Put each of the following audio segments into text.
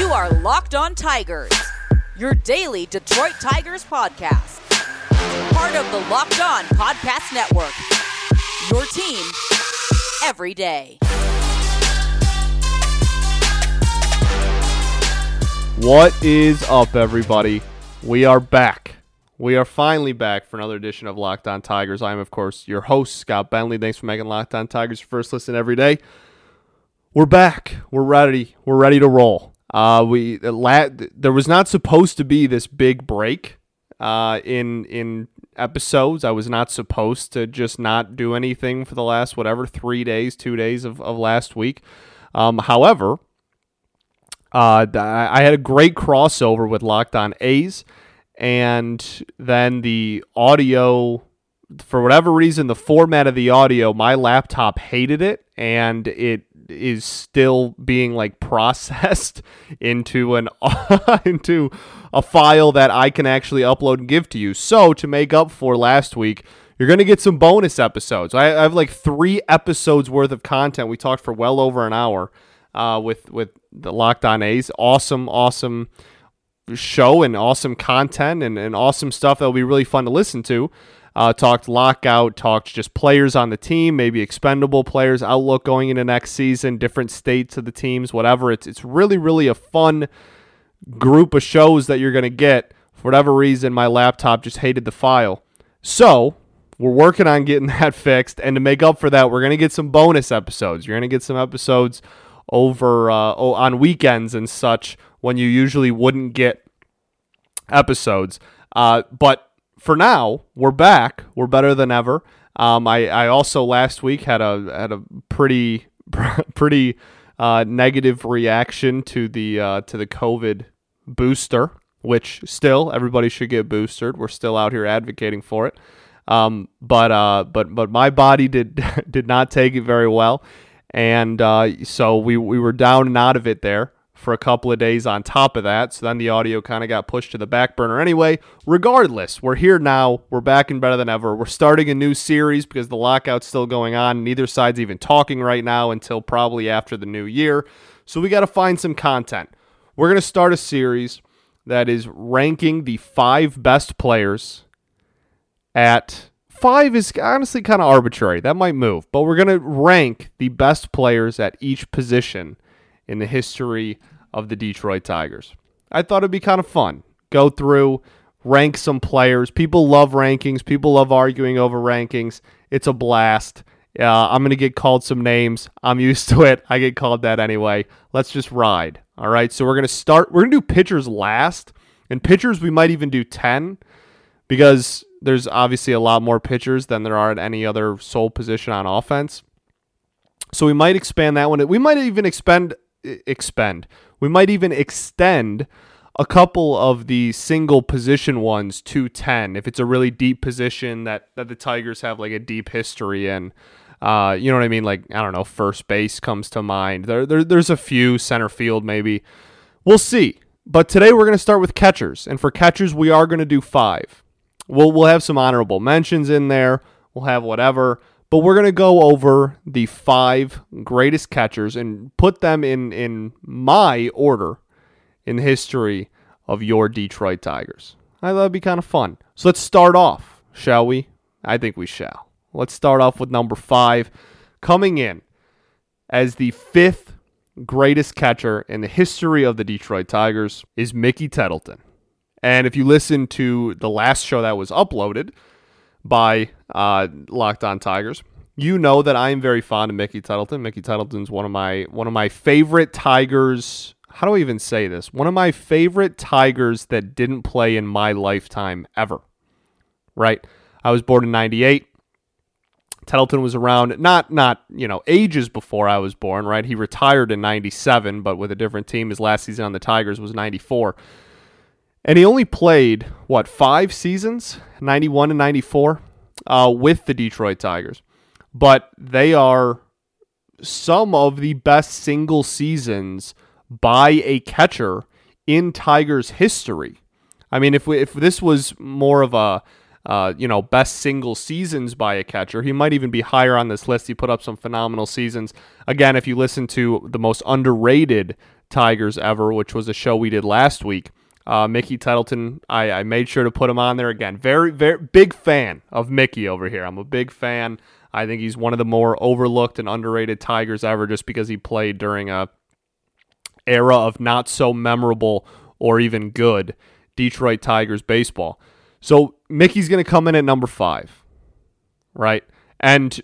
You are Locked On Tigers, your daily Detroit Tigers podcast. Part of the Locked On Podcast Network, your team every day. What is up, everybody? We are back. We are finally back for another edition of Locked On Tigers. I am, of course, your host, Scott Bentley. Thanks for making Locked On Tigers your first listen every day. We're back. We're ready. We're ready to roll. There was not supposed to be this big break in episodes. I was not supposed to just not do anything for the last, 2 days of last week. However, I had a great crossover with Locked On A's, and then the audio, for whatever reason, the format of the audio, my laptop hated it, and it is still being like processed into an into a file that I can actually upload and give to you. So to make up for last week, you're going to get some bonus episodes. I have like 3 episodes worth of content. We talked for well over an hour with the Locked On A's. Awesome show and awesome content and awesome stuff that will be really fun to listen to. Talked lockout, talked just players on the team, maybe expendable players, outlook going into next season, different states of the teams, whatever. It's really a fun group of shows that you're going to get. For whatever reason, my laptop just hated the file. So we're working on getting that fixed. And to make up for that, we're going to get some bonus episodes. You're going to get some episodes over on weekends and such when you usually wouldn't get episodes. But for now, we're back. We're better than ever. I also last week had a pretty negative reaction to the COVID booster, which still everybody should get boosted. We're still out here advocating for it. But my body did not take it very well, and so we were down and out of it there for a couple of days on top of that. So then the audio kind of got pushed to the back burner anyway. Regardless, we're here now. We're back and better than ever. We're starting a new series because the lockout's still going on. Neither side's even talking right now until probably after the new year. So we got to find some content. We're going to start a series that is ranking the 5 best players at... 5 is honestly kind of arbitrary. That might move. But we're going to rank the best players at each position in the history of the Detroit Tigers. I thought it'd be kind of fun. Go through, rank some players. People love rankings. People love arguing over rankings. It's a blast. I'm going to get called some names. I'm used to it. I get called that anyway. Let's just ride. All right, so we're going to start. We're going to do pitchers last. And pitchers, we might even do 10 because there's obviously a lot more pitchers than there are at any other sole position on offense. So we might expand that one. We might even We might even extend a couple of the single position ones to 10 if it's a really deep position that the Tigers have like a deep history in. You know what I mean? Like, I don't know, first base comes to mind. There's a few, center field maybe. We'll see. But today we're going to start with catchers. And for catchers, we are going to do 5. We'll have some honorable mentions in there. We'll have whatever. But we're going to go over the 5 greatest catchers and put them in my order in the history of your Detroit Tigers. I thought that'd be kind of fun. So let's start off, shall we? I think we shall. Let's start off with number 5. Coming in as the 5th greatest catcher in the history of the Detroit Tigers is Mickey Tettleton. And if you listen to the last show that was uploaded by Locked On Tigers, you know that I am very fond of Mickey Tettleton. Mickey Tettleton's one of my favorite Tigers. How do I even say this? One of my favorite Tigers that didn't play in my lifetime ever. Right? I was born in '98. Tettleton was around not ages before I was born. Right? He retired in '97, but with a different team. His last season on the Tigers was '94. And he only played, 5 seasons, 91 and 94, with the Detroit Tigers. But they are some of the best single seasons by a catcher in Tigers history. I mean, if this was more of a, best single seasons by a catcher, he might even be higher on this list. He put up some phenomenal seasons. Again, if you listen to the most underrated Tigers Ever, which was a show we did last week. Mickey Tettleton, I made sure to put him on there again. Very, very big fan of Mickey over here. I'm a big fan. I think he's one of the more overlooked and underrated Tigers ever, just because he played during a era of not so memorable or even good Detroit Tigers baseball. So Mickey's going to come in at number 5, right? And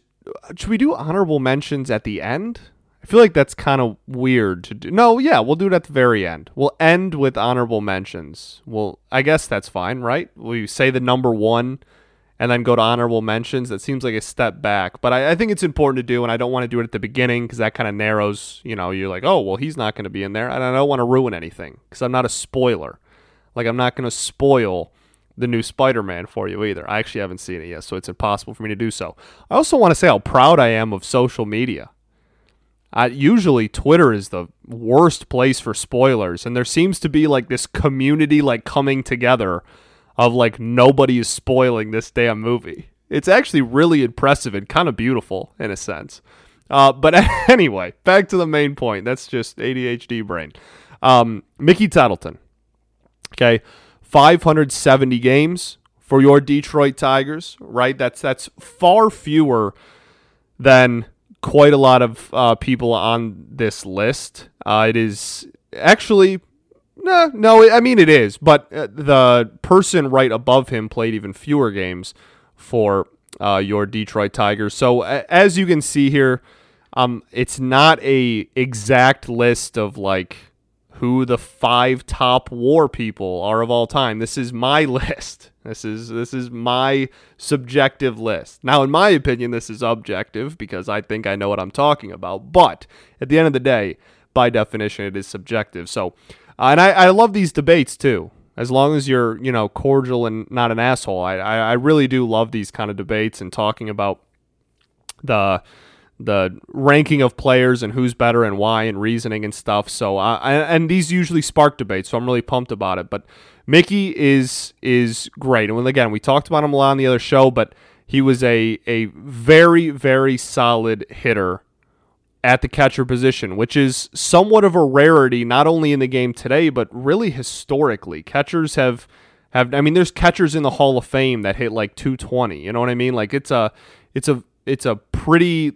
should we do honorable mentions at the end? I feel like that's kind of weird to do. No, yeah, we'll do it at the very end. We'll end with honorable mentions. Well, I guess that's fine, right? We say the number one and then go to honorable mentions. That seems like a step back, but I think it's important to do, and I don't want to do it at the beginning because that kind of narrows, you know, you're like, oh, well, he's not going to be in there, and I don't want to ruin anything because I'm not a spoiler. Like, I'm not going to spoil the new Spider-Man for you either. I actually haven't seen it yet, so it's impossible for me to do so. I also want to say how proud I am of social media. Usually Twitter is the worst place for spoilers, and there seems to be like this community like coming together of like nobody is spoiling this damn movie. It's actually really impressive and kind of beautiful in a sense. But anyway, back to the main point. That's just ADHD brain. Mickey Tettleton. Okay, 570 games for your Detroit Tigers, right? That's far fewer than quite a lot of people on this list. It is actually, it is, but the person right above him played even fewer games for your Detroit Tigers. So as you can see here, it's not a exact list of like who the 5 top WAR people are of all time. This is my list. This is my subjective list. Now, in my opinion, this is objective because I think I know what I'm talking about. But at the end of the day, by definition, it is subjective. So, and I love these debates too. As long as you're, you know, cordial and not an asshole, I really do love these kind of debates and talking about the ranking of players and who's better and why and reasoning and stuff. So, and these usually spark debates. So I'm really pumped about it. But Mickey is great. And again, we talked about him a lot on the other show, but he was a very, very solid hitter at the catcher position, which is somewhat of a rarity, not only in the game today, but really historically. Catchers have there's catchers in the Hall of Fame that hit like 220. You know what I mean? Like it's a pretty,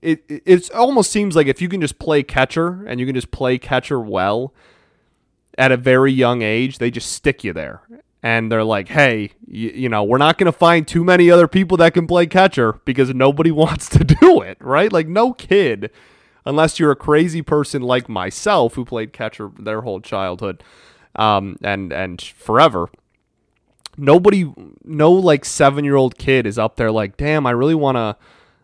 it almost seems like if you can just play catcher and you can just play catcher well at a very young age, they just stick you there. And they're like, hey, you know, we're not going to find too many other people that can play catcher because nobody wants to do it, right? Like no kid, unless you're a crazy person like myself who played catcher their whole childhood and forever. Nobody, no like 7-year-old kid is up there like, damn, I really want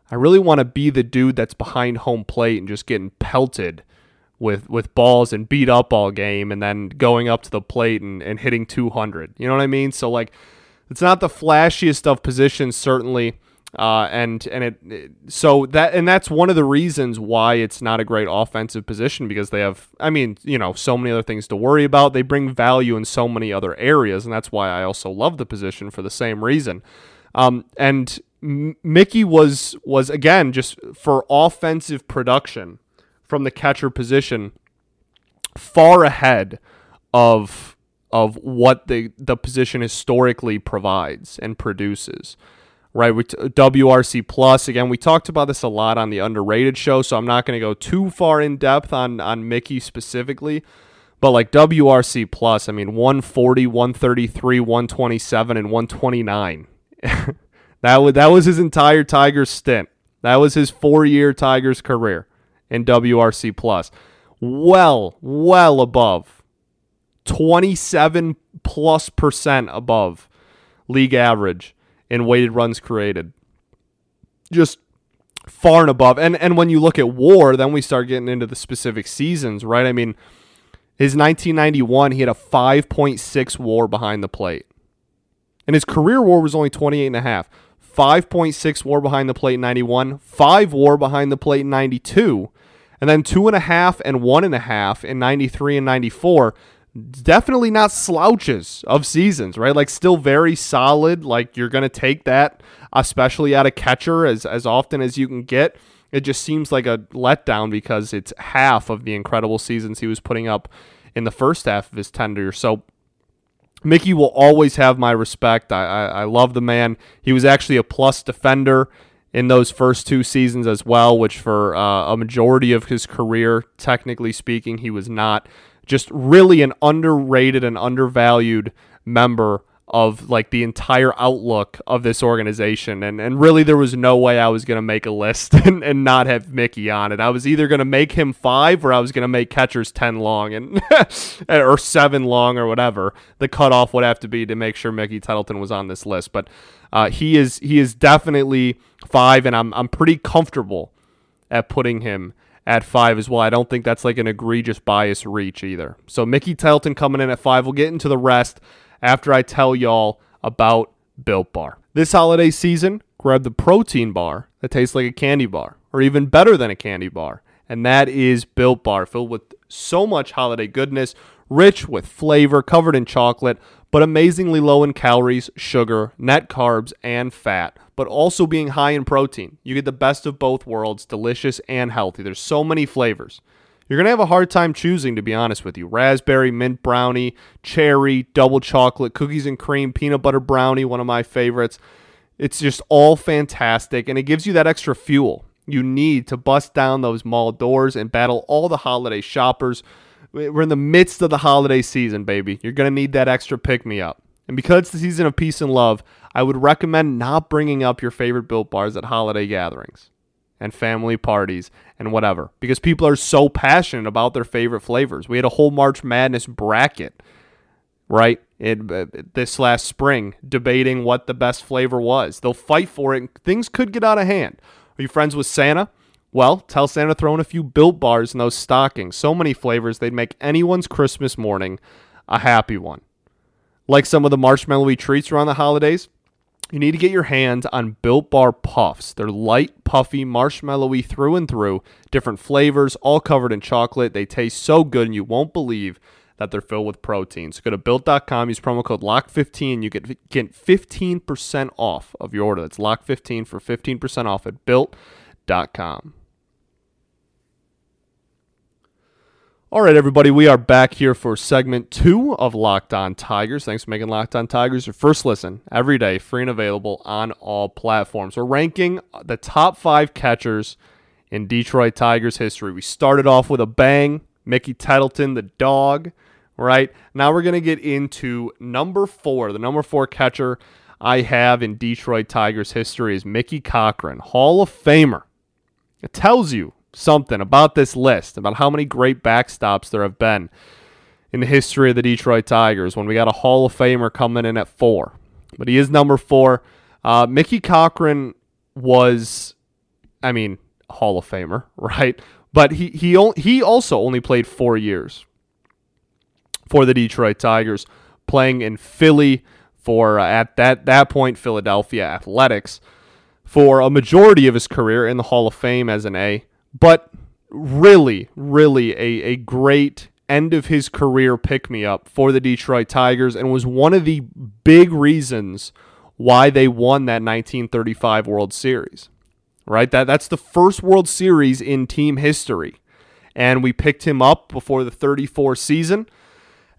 to be the dude that's behind home plate and just getting pelted with balls and beat up all game and then going up to the plate and hitting 200. You know what I mean? So like, it's not the flashiest of positions, certainly. And that's one of the reasons why it's not a great offensive position, because they have, so many other things to worry about. They bring value in so many other areas. And that's why I also love the position for the same reason. And Mickey was again, just for offensive production from the catcher position, far ahead of what the position historically provides and produces, right? WRC plus, again, we talked about this a lot on the underrated show, so I'm not going to go too far in depth on Mickey specifically, but like WRC plus, 140, 133, 127, and 129. That was his entire Tigers stint. That was his 4-year Tigers career in WRC plus. Well above, 27+% above league average in weighted runs created. Just far and above. And when you look at WAR, then we start getting into the specific seasons, right? His 1991, he had a 5.6 WAR behind the plate. And his career WAR was only 28.5. 5.6 WAR behind the plate in 91, 5 WAR behind the plate in 92, and then 2.5 and 1.5 in 93 and 94. Definitely not slouches of seasons, right? Like still very solid. Like you're going to take that, especially out of catcher as often as you can get. It just seems like a letdown because it's half of the incredible seasons he was putting up in the first half of his tenure. So Mickey will always have my respect. I love the man. He was actually a plus defender in those first two seasons as well, which for a majority of his career, technically speaking, he was not. Just really an underrated and undervalued member of like the entire outlook of this organization. And really there was no way I was going to make a list and not have Mickey on it. I was either going to make him 5 or I was going to make catchers 10 long and or 7 long or whatever. The cutoff would have to be to make sure Mickey Tettleton was on this list. But he is definitely 5, and I'm pretty comfortable at putting him at 5 as well. I don't think that's like an egregious bias reach either. So Mickey Tettleton coming in at 5. We'll get into the rest after I tell y'all about Built Bar. This holiday season, grab the protein bar that tastes like a candy bar, or even better than a candy bar, and that is Built Bar, filled with so much holiday goodness, rich with flavor, covered in chocolate, but amazingly low in calories, sugar, net carbs, and fat, but also being high in protein. You get the best of both worlds, delicious and healthy. There's so many flavors. You're going to have a hard time choosing, to be honest with you. Raspberry, mint brownie, cherry, double chocolate, cookies and cream, peanut butter brownie, one of my favorites. It's just all fantastic, and it gives you that extra fuel you need to bust down those mall doors and battle all the holiday shoppers. We're in the midst of the holiday season, baby. You're going to need that extra pick-me-up. And because it's the season of peace and love, I would recommend not bringing up your favorite Built Bars at holiday gatherings and family parties and whatever, because people are so passionate about their favorite flavors. We had a whole March Madness bracket, right, this last spring, debating what the best flavor was. They'll fight for it. Things could get out of hand. Are you friends with Santa? Well, tell Santa to throw in a few Built Bars in those stockings. So many flavors, they'd make anyone's Christmas morning a happy one. Like some of the marshmallowy treats around the holidays, you need to get your hands on Built Bar Puffs. They're light, puffy, marshmallowy through and through, different flavors, all covered in chocolate. They taste so good, and you won't believe that they're filled with protein. So go to Built.com, use promo code LOCK15, you get 15% off of your order. That's LOCK15 for 15% off at Built.com. All right, everybody, we are back here for segment 2 of Locked On Tigers. Thanks for making Locked On Tigers your first listen every day, free and available on all platforms. We're ranking the top 5 catchers in Detroit Tigers history. We started off with a bang, Mickey Tettleton, the dog, right? Now we're going to get into number 4. The number 4 catcher I have in Detroit Tigers history is Mickey Cochrane, Hall of Famer. It tells you something about this list, about how many great backstops there have been in the history of the Detroit Tigers when we got a Hall of Famer coming in at 4. But he is number 4. Mickey Cochrane was, I mean, Hall of Famer, right? But he also only played 4 years for the Detroit Tigers, playing in Philly for, at that point, Philadelphia Athletics, for a majority of his career in the Hall of Fame as an A. But really, really a great end-of-his-career pick-me-up for the Detroit Tigers, and was one of the big reasons why they won that 1935 World Series. Right? That's the first World Series in team history. And we picked him up before the 34 season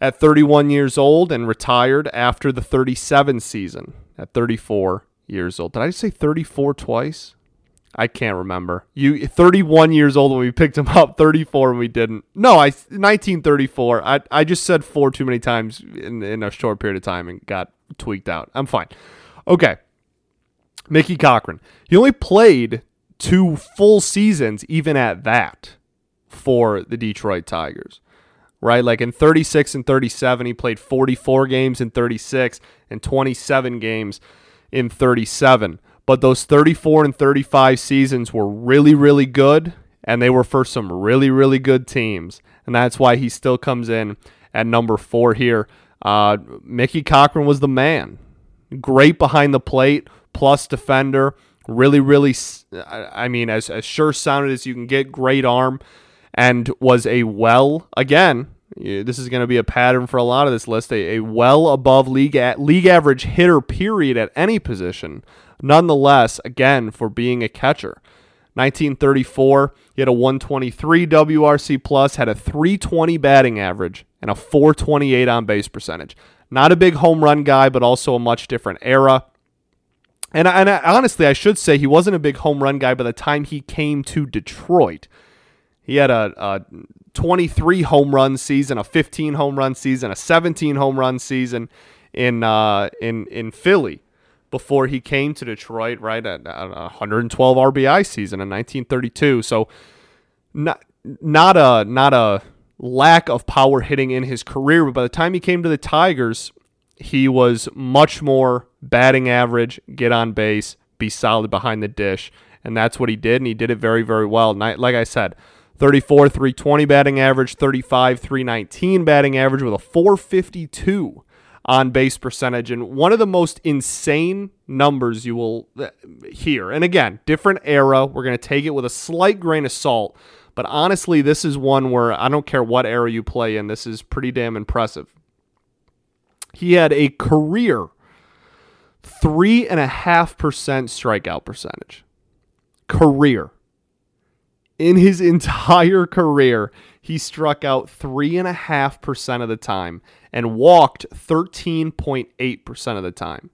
at 31 years old and retired after the 37 season at 34 years old. Did I say 34 twice? I can't remember. 31 years old when we picked him up, 34 when we didn't. No, 1934. I just said 4 too many times in a short period of time and got tweaked out. I'm fine. Okay. Mickey Cochrane. He only played 2 full seasons even at that for the Detroit Tigers. Right? Like in 36 and 37, he played 44 games in 36 and 27 games in 37. But those 34 and 35 seasons were really, really good, and they were for some really, really good teams. And that's why he still comes in at number 4 here. Mickey Cochrane was the man. Great behind the plate, plus defender. Really, really, I mean, as sure-sounded as you can get, great arm, and was a again, this is going to be a pattern for a lot of this list, a well above league average hitter, period, at any position. Nonetheless, again, for being a catcher, 1934, he had a 123 WRC plus, had a 320 batting average, and a 428 on base percentage. Not a big home run guy, but also a much different era. And honestly, I should say he wasn't a big home run guy by the time he came to Detroit. He had a 23 home run season, a 15 home run season, a 17 home run season in Philly before he came to Detroit, right, at 112 RBI season in 1932. So not a lack of power hitting in his career, but by the time he came to the Tigers, he was much more batting average, get on base, be solid behind the dish, and that's what he did, and he did it very, very well. Like I said, 34, 320 batting average, 35, 319 batting average with a 452 on base percentage, and one of the most insane numbers you will hear. And again, different era. We're going to take it with a slight grain of salt, but honestly, this is one where I don't care what era you play in, this is pretty damn impressive. He had a career 3.5% strikeout percentage. Career. In his entire career, he struck out 3.5% of the time and walked 13.8% of the time.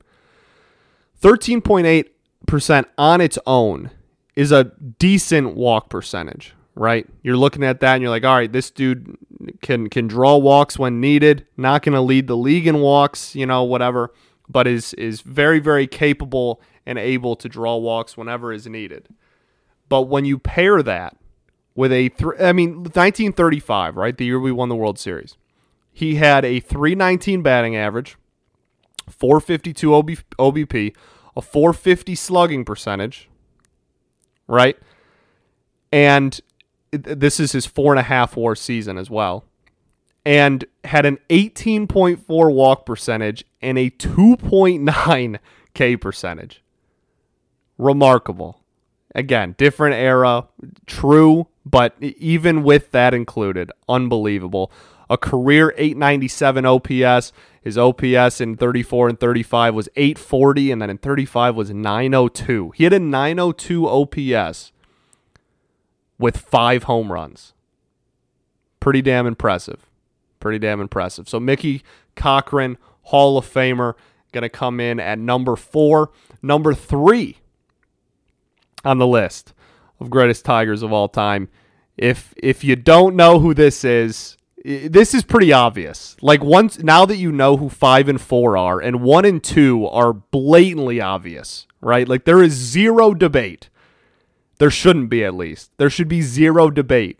13.8% on its own is a decent walk percentage, right? You're looking at that and you're like, all right, this dude can draw walks when needed, not going to lead the league in walks, you know, whatever, but is very, very capable and able to draw walks whenever is needed. But when you pair that with 1935, right, the year we won the World Series, he had a 319 batting average, 452 OBP, a 450 slugging percentage, right? And this is his 4.5 WAR season as well, and had an 18.4 walk percentage and a 2.9 K percentage. Remarkable. Again, different era, true, but even with that included, unbelievable. A career 897 OPS. His OPS in 34 and 35 was 840, and then in 35 was 902. He had a 902 OPS with 5 home runs. Pretty damn impressive. Pretty damn impressive. So Mickey Cochrane, Hall of Famer, going to come in at number 4. Number 3 on the list of greatest Tigers of all time. If you don't know who this is pretty obvious. Like, once now that you know who 5 and 4 are, and 1 and 2 are blatantly obvious, right? Like, there is zero debate. There shouldn't be, at least. There should be zero debate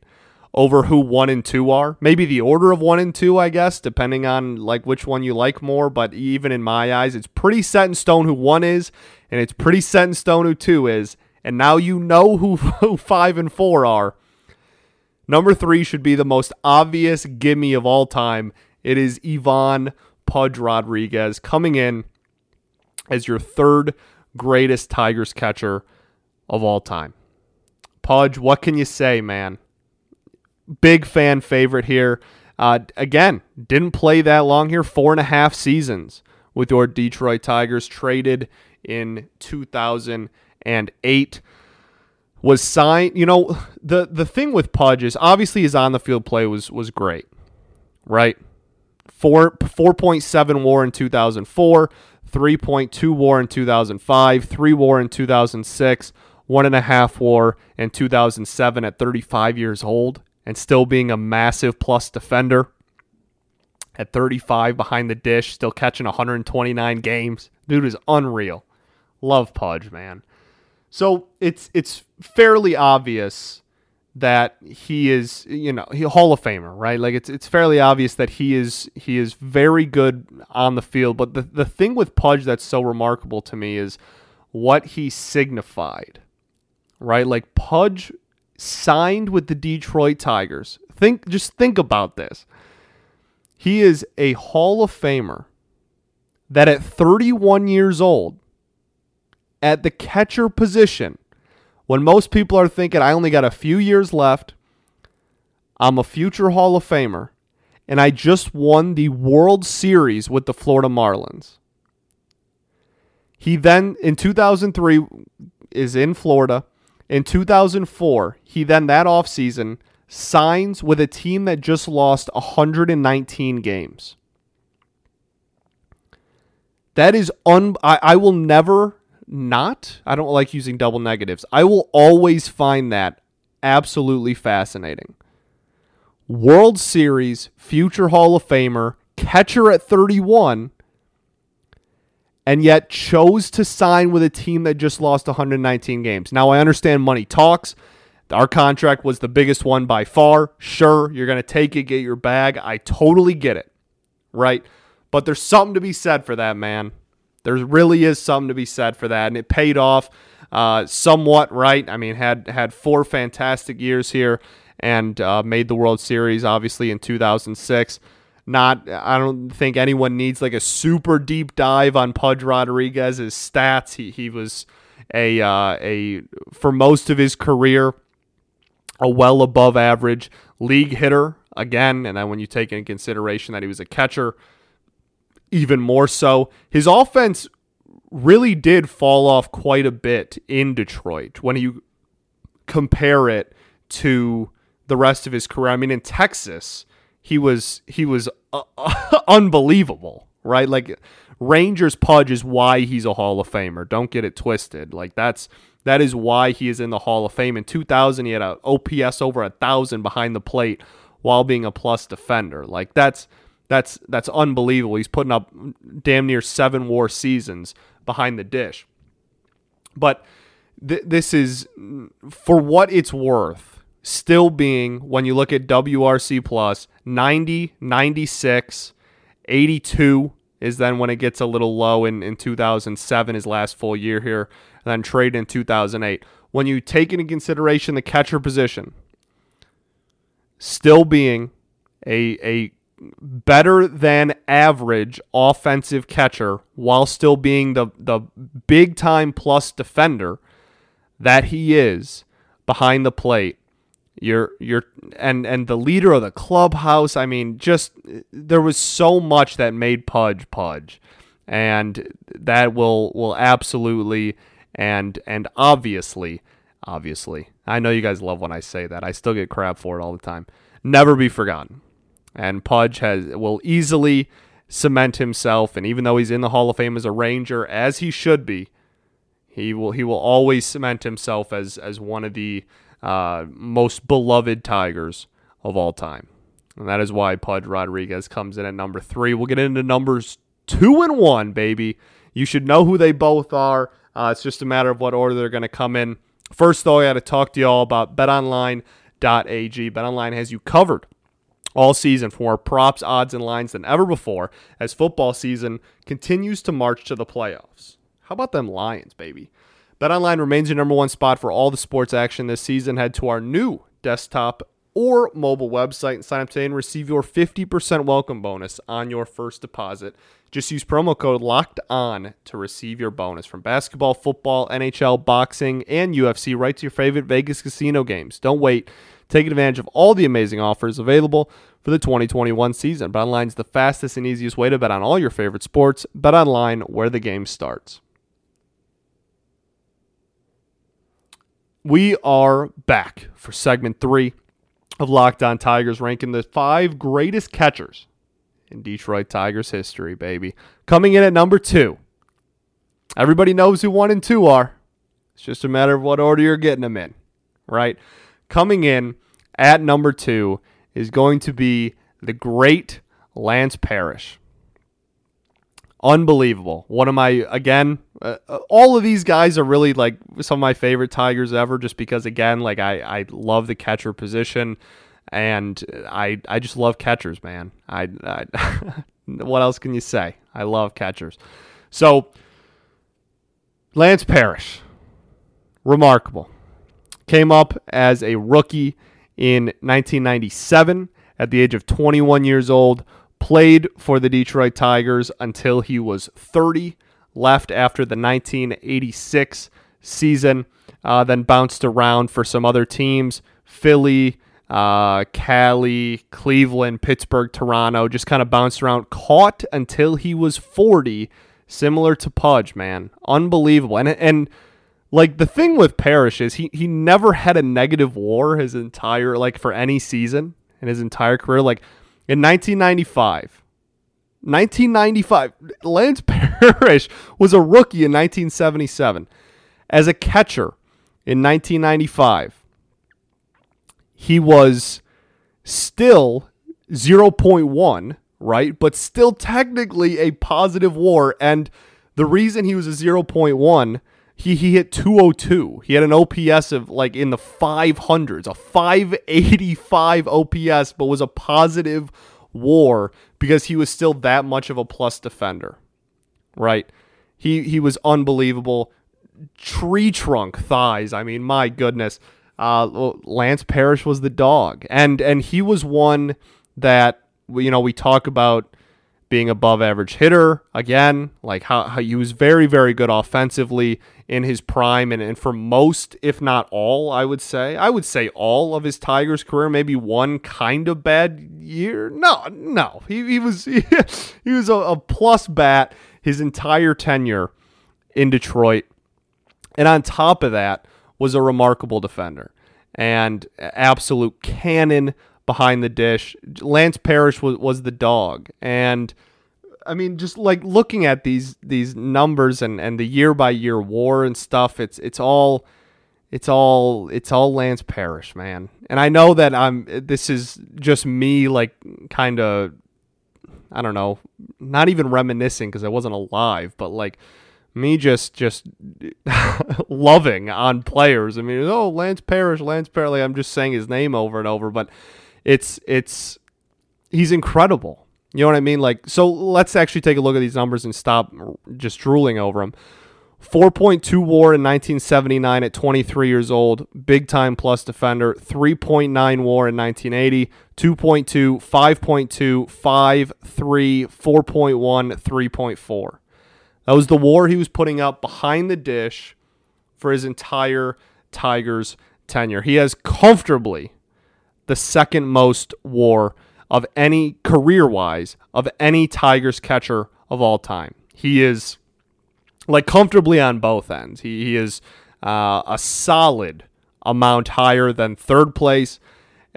over who 1 and 2 are. Maybe the order of 1 and 2, I guess, depending on like which one you like more. But even in my eyes, it's pretty set in stone who 1 is, and it's pretty set in stone who 2 is. And now you know who 5 and 4 are. Number 3 should be the most obvious gimme of all time. It is Ivan Pudge Rodriguez coming in as your third greatest Tigers catcher of all time. Pudge, what can you say, man? Big fan favorite here. Again, didn't play that long here. 4.5 seasons with your Detroit Tigers. Traded in 2008. Was signed. You know, the thing with Pudge is obviously his on-the-field play was great, right? 4.7 WAR in 2004, 3.2 WAR in 2005, 3 WAR in 2006, 1.5 WAR in 2007 at 35 years old, and still being a massive plus defender at 35 behind the dish, still catching 129 games. Dude is unreal. Love Pudge, man. So it's fairly obvious that he is, you know, he a Hall of Famer, right? Like, it's fairly obvious that he is very good on the field. But the thing with Pudge that's so remarkable to me is what he signified, right? Like, Pudge signed with the Detroit Tigers. Just think about this. He is a Hall of Famer that at 31 years old, at the catcher position, when most people are thinking, I only got a few years left, I'm a future Hall of Famer, and I just won the World Series with the Florida Marlins. He then, in 2003, is in Florida, In 2004, he then that offseason signs with a team that just lost 119 games. That is I will never not. I don't like using double negatives. I will always find that absolutely fascinating. World Series, future Hall of Famer, catcher at 31, and yet chose to sign with a team that just lost 119 games. Now, I understand money talks. Our contract was the biggest one by far. Sure, you're going to take it, get your bag. I totally get it, right? But there's something to be said for that, man. There really is something to be said for that, and it paid off somewhat, right? I mean, had four fantastic years here and made the World Series, obviously, in 2006. I don't think anyone needs like a super deep dive on Pudge Rodriguez's stats. He was a for most of his career, a well above average league hitter, again, and then when you take into consideration that he was a catcher, even more so. His offense really did fall off quite a bit in Detroit when you compare it to the rest of his career. I mean, in Texas, he was unbelievable, right? Like, Rangers Pudge is why he's a Hall of Famer. Don't get it twisted. Like, that is why he is in the Hall of Fame. In 2000, he had an OPS over 1,000 behind the plate while being a plus defender. Like, that's unbelievable. He's putting up damn near 7 WAR seasons behind the dish. But this is, for what it's worth, still being, when you look at WRC plus, 90, 96, 82 is then when it gets a little low in 2007, his last full year here, and then traded in 2008. When you take into consideration the catcher position, still being a better than average offensive catcher while still being the big time plus defender that he is behind the plate. You're the leader of the clubhouse. I mean, just there was so much that made Pudge, and that will absolutely and obviously. I know you guys love when I say that. I still get crap for it all the time. Never be forgotten. And Pudge will easily cement himself, and even though he's in the Hall of Fame as a Ranger, as he should be, he will always cement himself as one of the most beloved Tigers of all time. And that is why Pudge Rodriguez comes in at number 3. We'll get into numbers 2 and 1, baby. You should know who they both are. It's just a matter of what order they're going to come in. First, though, I got to talk to you all about BetOnline.ag. BetOnline has you covered all season for more props, odds, and lines than ever before as football season continues to march to the playoffs. How about them Lions, baby? BetOnline remains your number one spot for all the sports action this season. Head to our new desktop or mobile website and sign up today and receive your 50% welcome bonus on your first deposit. Just use promo code LOCKEDON to receive your bonus. From basketball, football, NHL, boxing, and UFC, right to your favorite Vegas casino games. Don't wait. Take advantage of all the amazing offers available for the 2021 season. BetOnline is the fastest and easiest way to bet on all your favorite sports. BetOnline, where the game starts. We are back for segment 3 of Locked On Tigers, ranking the 5 greatest catchers in Detroit Tigers history, baby. Coming in at number 2. Everybody knows who 1 and 2 are. It's just a matter of what order you're getting them in, right? Coming in at number 2 is going to be the great Lance Parrish. Unbelievable. One of my, again, all of these guys are really like some of my favorite Tigers ever, just because, again, like I love the catcher position, and I just love catchers, man. I what else can you say? I love catchers. So Lance Parrish, remarkable. Came up as a rookie in 1997 at the age of 21 years old. Played for the Detroit Tigers until he was 30, left after the 1986 season, then bounced around for some other teams, Philly, Cali, Cleveland, Pittsburgh, Toronto, just kind of bounced around, caught until he was 40, similar to Pudge, man. Unbelievable. And Like, the thing with Parrish is he never had a negative WAR his entire, like, for any season in his entire career. Like, in 1995, Lance Parrish was a rookie in 1977. As a catcher in 1995, he was still 0.1, right? But still technically a positive WAR. And the reason he was a 0.1... He hit 202. He had an OPS of like in the 500s, a 585 OPS, but was a positive WAR because he was still that much of a plus defender, right? He was unbelievable. Tree trunk thighs. I mean, my goodness. Lance Parrish was the dog, and he was one that, you know, we talk about being above average hitter again, like how he was very, very good offensively in his prime. And for most, if not all, I would say all of his Tigers career, maybe one kind of bad year. No, he was a plus bat his entire tenure in Detroit. And on top of that was a remarkable defender and absolute cannon behind the dish. Lance Parrish was the dog. And I mean, just like looking at these numbers and the year by year WAR and stuff, it's all Lance Parrish, man. And I know that this is just me, like, kind of, I don't know, not even reminiscing because I wasn't alive, but like me just loving on players. I mean, oh, Lance Parrish, like, I'm just saying his name over and over, but he's incredible. You know what I mean? Like, so let's actually take a look at these numbers and stop just drooling over them. 4.2 WAR in 1979 at 23 years old, big time plus defender. 3.9 WAR in 1980, 2.2, 5.2, 5, 3, 4.1, 3.4. That was the WAR he was putting up behind the dish for his entire Tigers tenure. He has comfortably the second most WAR of any, career-wise, of any Tigers catcher of all time. He is, like, comfortably on both ends. He is a solid amount higher than third place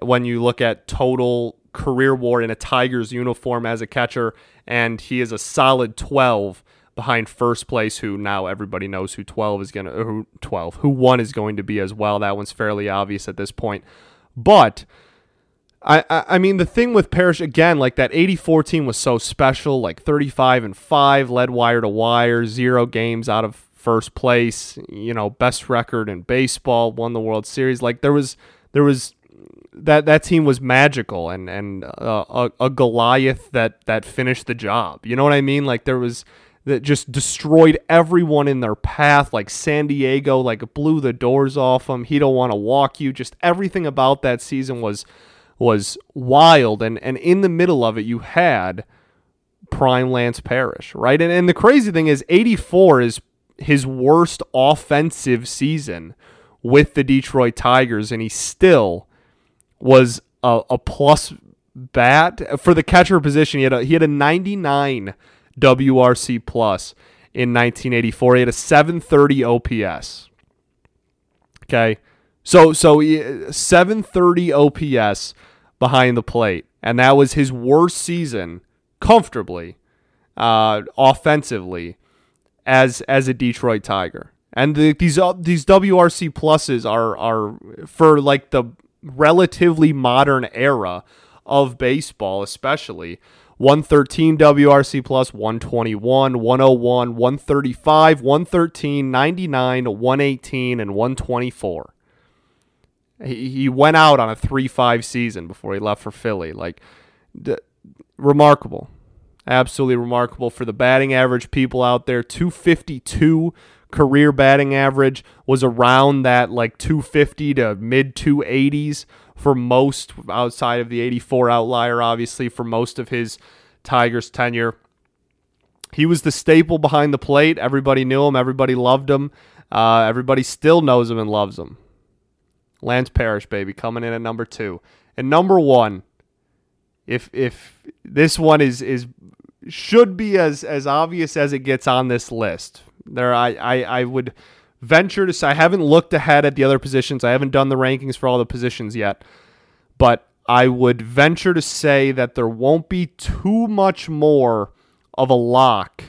when you look at total career WAR in a Tigers uniform as a catcher, and he is a solid 12 behind first place, who now everybody knows who 1 is going to be as well. That one's fairly obvious at this point. But I mean, the thing with Parrish, again, like, that 84 team was so special, like 35-5, led wire to wire, 0 games out of first place, you know, best record in baseball, won the World Series. Like, there was that team was magical and a Goliath that finished the job. You know what I mean? Like, there was, that just destroyed everyone in their path, like San Diego, like, blew the doors off him. He don't want to walk you. Just everything about that season was wild. And in the middle of it, you had prime Lance Parrish, right? And the crazy thing is, 84 is his worst offensive season with the Detroit Tigers, and he still was a plus bat. For the catcher position, he had a 99 WRC plus in 1984. He had a 730 OPS. Okay. So 730 OPS behind the plate. And that was his worst season comfortably, offensively, as a Detroit Tiger. And these WRC pluses are for, like, the relatively modern era of baseball, especially, 113 WRC plus, 121, 101, 135, 113, 99, 118, and 124. He went out on a 3-5 season before he left for Philly. Like, remarkable. Absolutely remarkable. For the batting average people out there, 252 career batting average was around that, like, 250 to mid 280s. For most, outside of the 84 outlier, obviously, for most of his Tigers tenure. He was the staple behind the plate. Everybody knew him. Everybody loved him. Everybody still knows him and loves him. Lance Parrish, baby, coming in at number 2. And number 1, if this one is should be as obvious as it gets on this list. There, I would venture to say, I haven't looked ahead at the other positions. I haven't done the rankings for all the positions yet, but I would venture to say that there won't be too much more of a lock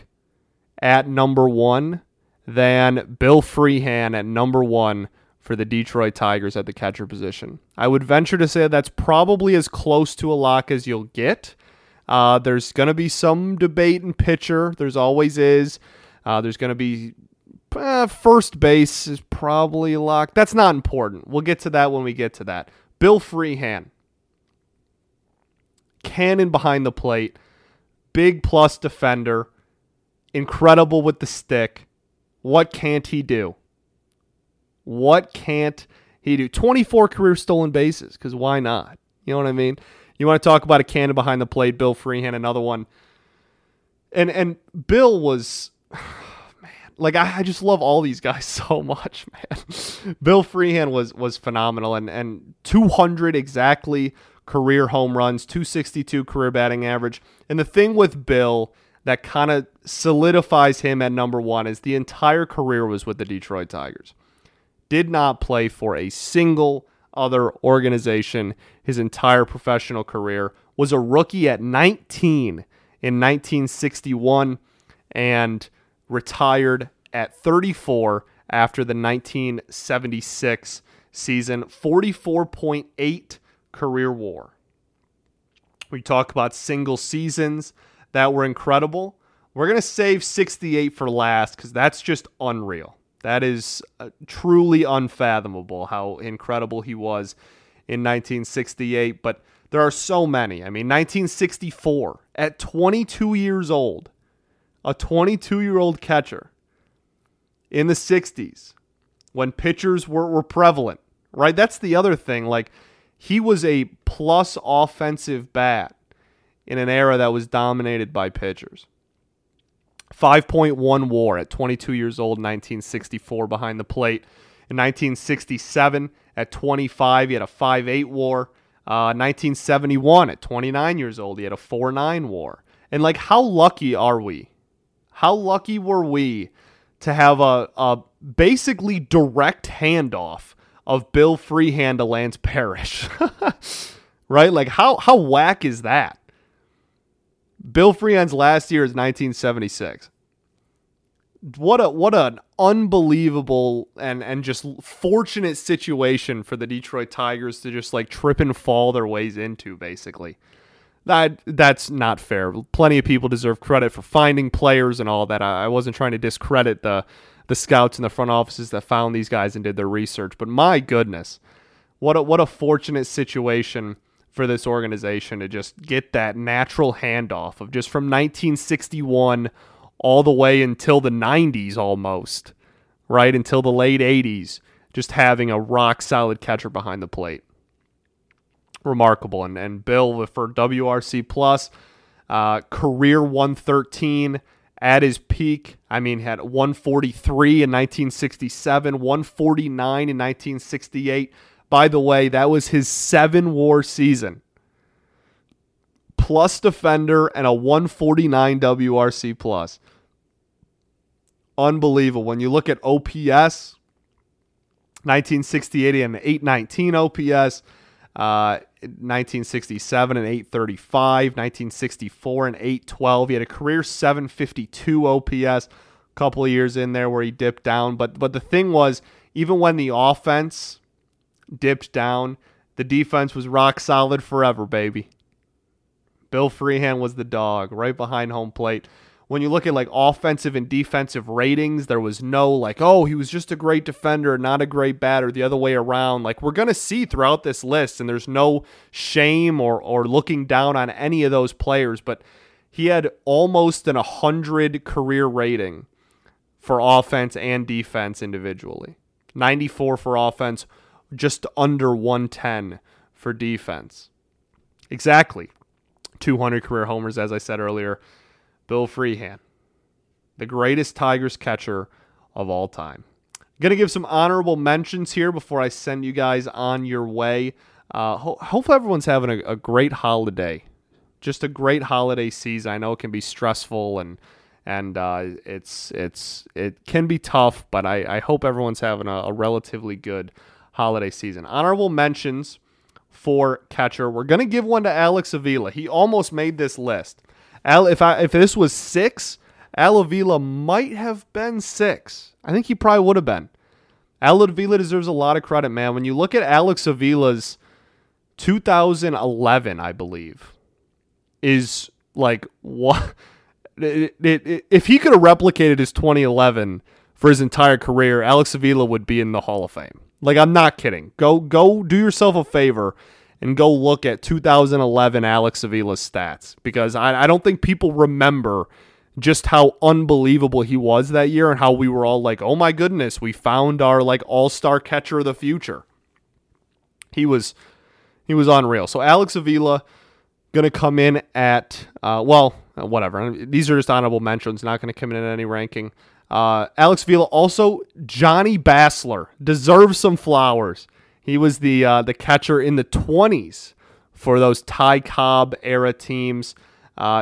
at number one than Bill Freehan at number one for the Detroit Tigers at the catcher position. I would venture to say that's probably as close to a lock as you'll get. There's going to be some debate in pitcher. There's always is. There's going to be first base is probably a lock. That's not important. We'll get to that when we get to that. Bill Freehan, cannon behind the plate, big plus defender, incredible with the stick. What can't he do? 24 career stolen bases, because why not? You know what I mean? You want to talk about a cannon behind the plate, Bill Freehan, another one. And Bill was, man, like I just love all these guys so much, man. Bill Freehan was phenomenal, and 200 exactly career home runs, 262 career batting average. And the thing with Bill that kind of solidifies him at number one is the entire career was with the Detroit Tigers. Did not play for a single other organization his entire professional career. Was a rookie at 19 in 1961 and retired at 34 after the 1976 season. 44.8 career WAR. We talk about single seasons that were incredible. We're going to save 68 for last because that's just unreal. That is truly unfathomable how incredible he was in 1968, but there are so many. I mean, 1964, at 22 years old, a 22-year-old catcher in the 60s when pitchers were prevalent, right? That's the other thing. Like, he was a plus offensive bat in an era that was dominated by pitchers. 5.1 WAR at 22 years old, 1964 behind the plate. In 1967 at 25, he had a 5.8 WAR. 1971 at 29 years old, he had a 4.9 WAR. And like, how lucky are we? How lucky were we to have a basically direct handoff of Bill Freehan to Lance Parrish, right? Like, how whack is that? Bill Freehan's last year is 1976. What an unbelievable and just fortunate situation for the Detroit Tigers to just like trip and fall their ways into, basically. That's not fair. Plenty of people deserve credit for finding players and all that. I wasn't trying to discredit the scouts and the front offices that found these guys and did their research, but my goodness, what a fortunate situation for this organization to just get that natural handoff of just from 1961 all the way until the 90s almost, right? Until the late 80s, just having a rock-solid catcher behind the plate. Remarkable. And Bill, for WRC+, career 113 at his peak. I mean, had 143 in 1967, 149 in 1968. By the way, that was his 7 WAR season. Plus defender and a 149 WRC+. Unbelievable. When you look at OPS, 1968 and 819 OPS, 1967 and 835, 1964 and 812. He had a career 752 OPS. A couple of years in there where he dipped down. But the thing was, even when the offense dipped down, the defense was rock solid forever, baby. Bill Freehan was the dog right behind home plate. When you look at like offensive and defensive ratings, there was no like, oh, he was just a great defender, not a great batter, the other way around. Like, we're going to see throughout this list, and there's no shame or looking down on any of those players, but he had almost an 100 career rating for offense and defense individually. 94 for offense, just under 110 for defense. Exactly. 200 career homers, as I said earlier. Bill Freehan, the greatest Tigers catcher of all time. Going to give some honorable mentions here before I send you guys on your way. Hopefully everyone's having a great holiday. Just a great holiday season. I know it can be stressful and And it can be tough, but I hope everyone's having a relatively good holiday season. Honorable mentions for catcher. We're going to give one to Alex Avila. He almost made this list. If this was 6, Al Avila might have been 6. I think he probably would have been. Al Avila deserves a lot of credit, man. When you look at Alex Avila's 2011, I believe, is like what... If he could have replicated his 2011 for his entire career, Alex Avila would be in the Hall of Fame. Like, I'm not kidding. Go do yourself a favor and go look at 2011 Alex Avila's stats, because I don't think people remember just how unbelievable he was that year and how we were all like, oh my goodness, we found our like all-star catcher of the future. He was unreal. So Alex Avila going to come in at, whatever. These are just honorable mentions, not going to come in at any ranking. Alex Avila, also Johnny Bassler, deserves some flowers. He was the catcher in the 20s for those Ty Cobb era teams.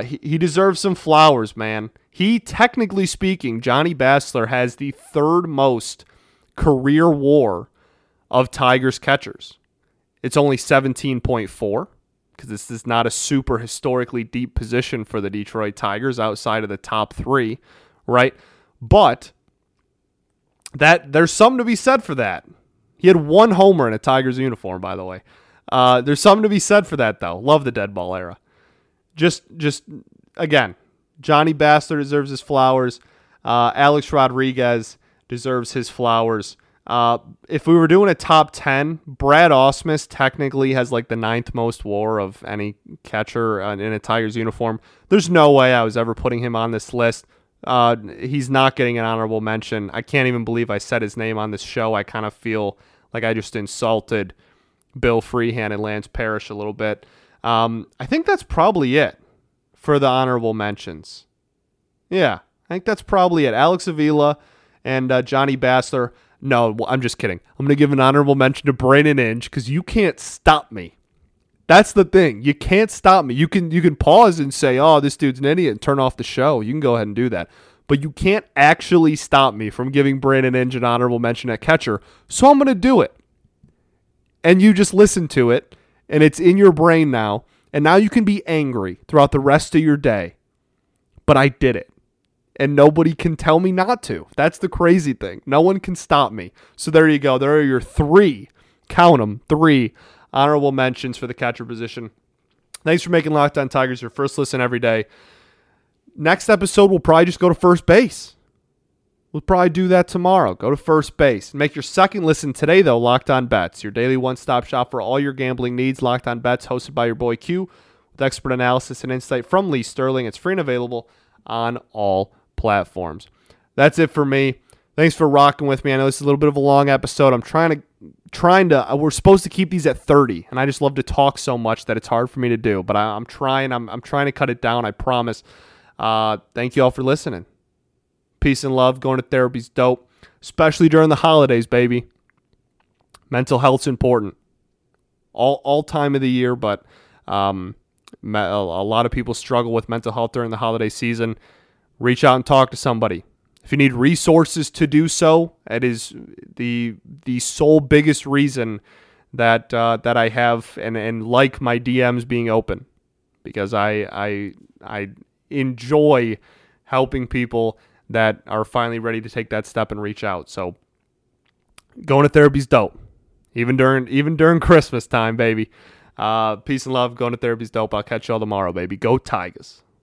He deserves some flowers, man. He, technically speaking, Johnny Bassler has the third most career WAR of Tigers catchers. It's only 17.4. because this is not a super historically deep position for the Detroit Tigers outside of the top 3, right? But that there's something to be said for that. He had one homer in a Tigers uniform, by the way. There's something to be said for that, though. Love the dead ball era. Just again, Johnny Bassler deserves his flowers. Alex Rodriguez deserves his flowers. If we were doing a top 10, Brad Ausmus technically has like the 9th most WAR of any catcher in a Tigers uniform. There's no way I was ever putting him on this list. He's not getting an honorable mention. I can't even believe I said his name on this show. I kind of feel like I just insulted Bill Freehan and Lance Parrish a little bit. I think that's probably it for the honorable mentions. Yeah, I think that's probably it. Alex Avila and Johnny Bassler. No, I'm just kidding. I'm going to give an honorable mention to Brandon Inge, because you can't stop me. That's the thing. You can't stop me. You can pause and say, oh, this dude's an idiot, and turn off the show. You can go ahead and do that. But you can't actually stop me from giving Brandon Inge an honorable mention at catcher. So I'm going to do it. And you just listen to it, and it's in your brain now. And now you can be angry throughout the rest of your day. But I did it. And nobody can tell me not to. That's the crazy thing. No one can stop me. So there you go. There are your 3, count them, 3 honorable mentions for the catcher position. Thanks for making Locked On Tigers your first listen every day. Next episode, we'll probably just go to first base. We'll probably do that tomorrow. Go to first base. Make your second listen today, though, Locked On Bets, your daily one-stop shop for all your gambling needs. Locked On Bets, hosted by your boy Q, with expert analysis and insight from Lee Sterling. It's free and available on all platforms. That's it for me. Thanks for rocking with me. I know this is a little bit of a long episode. I'm trying to we're supposed to keep these at 30, and I just love to talk so much that it's hard for me to do, but I'm trying to cut it down. I promise. Thank you all for listening. Peace and love. Going to therapy's dope, especially during the holidays, baby. Mental health's important all time of the year, but a lot of people struggle with mental health during the holiday season. Reach out and talk to somebody. If you need resources to do so, that is the sole biggest reason that that I have and like my DMs being open, because I enjoy helping people that are finally ready to take that step and reach out. So going to therapy's dope, even during Christmas time, baby. Peace and love. Going to therapy's dope. I'll catch y'all tomorrow, baby. Go Tigers.